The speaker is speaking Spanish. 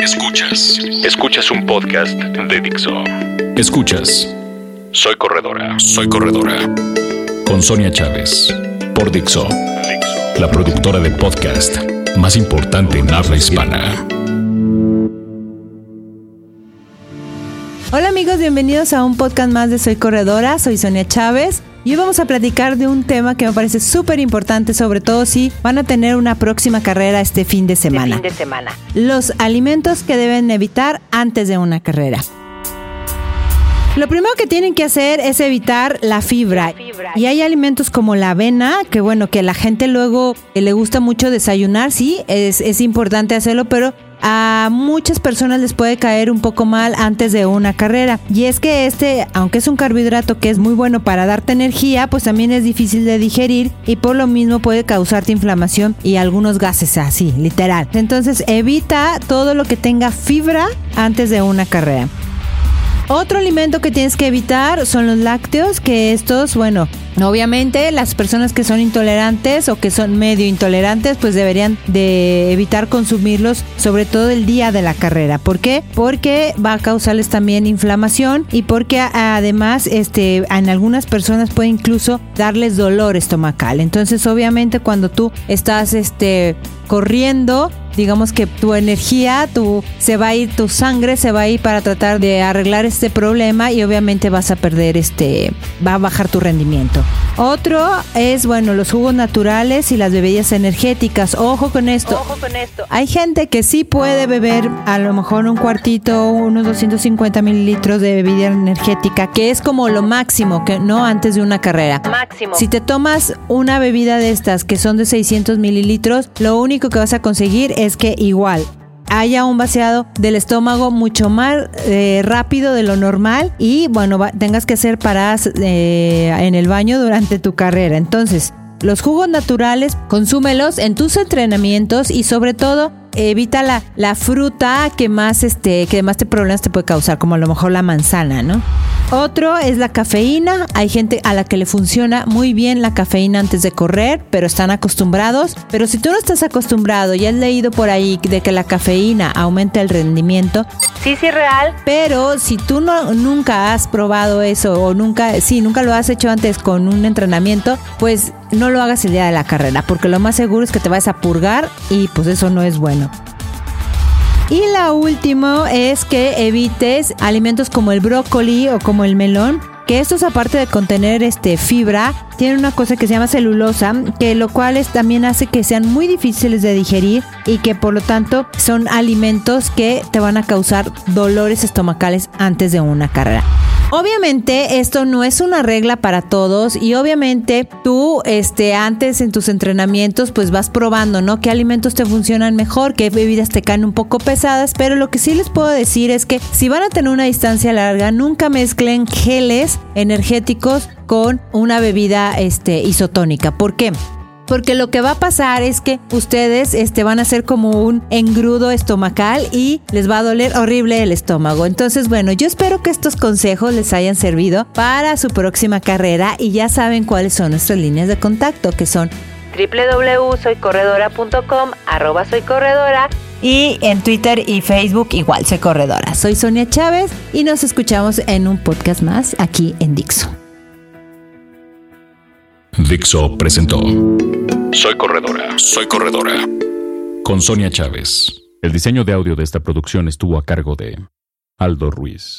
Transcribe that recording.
Escuchas un podcast de Dixo. Soy corredora. Con Sonia Chávez. Por Dixo. La productora de podcast más importante en habla hispana. Hola amigos, bienvenidos a un podcast más de Soy Corredora. Soy Sonia Chávez. Y hoy vamos a platicar de un tema que me parece súper importante, sobre todo si van a tener una próxima carrera este fin de semana. Los alimentos que deben evitar antes de una carrera. Lo primero que tienen que hacer es evitar la fibra. Y hay alimentos como la avena, que bueno, que la gente luego le gusta mucho desayunar, sí, es importante hacerlo, pero a muchas personas les puede caer un poco mal antes de una carrera. Y es que aunque es un carbohidrato que es muy bueno para darte energía, pues también es difícil de digerir y por lo mismo puede causarte inflamación y algunos gases así, literal. Entonces evita todo lo que tenga fibra antes de una carrera. Otro alimento que tienes que evitar son los lácteos, que estos, bueno, obviamente las personas que son intolerantes o que son medio intolerantes, pues deberían de evitar consumirlos, sobre todo el día de la carrera. ¿Por qué? Porque va a causarles también inflamación y porque además en algunas personas puede incluso darles dolor estomacal. Entonces, obviamente, cuando tú estás corriendo, digamos que tu energía, tu sangre se va a ir para tratar de arreglar este problema y obviamente vas a perder va a bajar tu rendimiento. Otro es, bueno, los jugos naturales y las bebidas energéticas. Ojo con esto. Hay gente que sí puede beber a lo mejor un cuartito, unos 250 mililitros de bebida energética, que es como lo máximo, que no antes de una carrera. Máximo. Si te tomas una bebida de estas que son de 600 mililitros, lo único que vas a conseguir es que igual haya un vaciado del estómago mucho más rápido de lo normal y bueno, tengas que hacer paradas en el baño durante tu carrera. Entonces, los jugos naturales, consúmelos en tus entrenamientos y sobre todo evita la fruta que más problemas te puede causar, como a lo mejor la manzana, ¿no? Otro es la cafeína. Hay gente a la que le funciona muy bien la cafeína antes de correr, pero están acostumbrados. Pero si tú no estás acostumbrado y has leído por ahí de que la cafeína aumenta el rendimiento, sí es real. Pero si tú nunca has probado eso o nunca lo has hecho antes con un entrenamiento, pues no lo hagas el día de la carrera, porque lo más seguro es que te vas a purgar y pues eso no es bueno. Y la última es que evites alimentos como el brócoli o como el melón, que estos, aparte de contener fibra, tienen una cosa que se llama celulosa, que lo cual también hace que sean muy difíciles de digerir y que por lo tanto son alimentos que te van a causar dolores estomacales antes de una carrera. Obviamente esto no es una regla para todos y obviamente tú antes en tus entrenamientos pues vas probando, ¿no? Qué alimentos te funcionan mejor, qué bebidas te caen un poco pesadas, pero lo que sí les puedo decir es que si van a tener una distancia larga, nunca mezclen geles energéticos con una bebida isotónica. ¿Por qué? Porque lo que va a pasar es que ustedes van a hacer como un engrudo estomacal y les va a doler horrible el estómago. Entonces, bueno, yo espero que estos consejos les hayan servido para su próxima carrera y ya saben cuáles son nuestras líneas de contacto, que son www.soycorredora.com, @soycorredora y en Twitter y Facebook igual Soy Corredora. Soy Sonia Chávez y nos escuchamos en un podcast más aquí en Dixo. Dixo presentó Soy Corredora con Sonia Chávez. El diseño de audio de esta producción estuvo a cargo de Aldo Ruiz.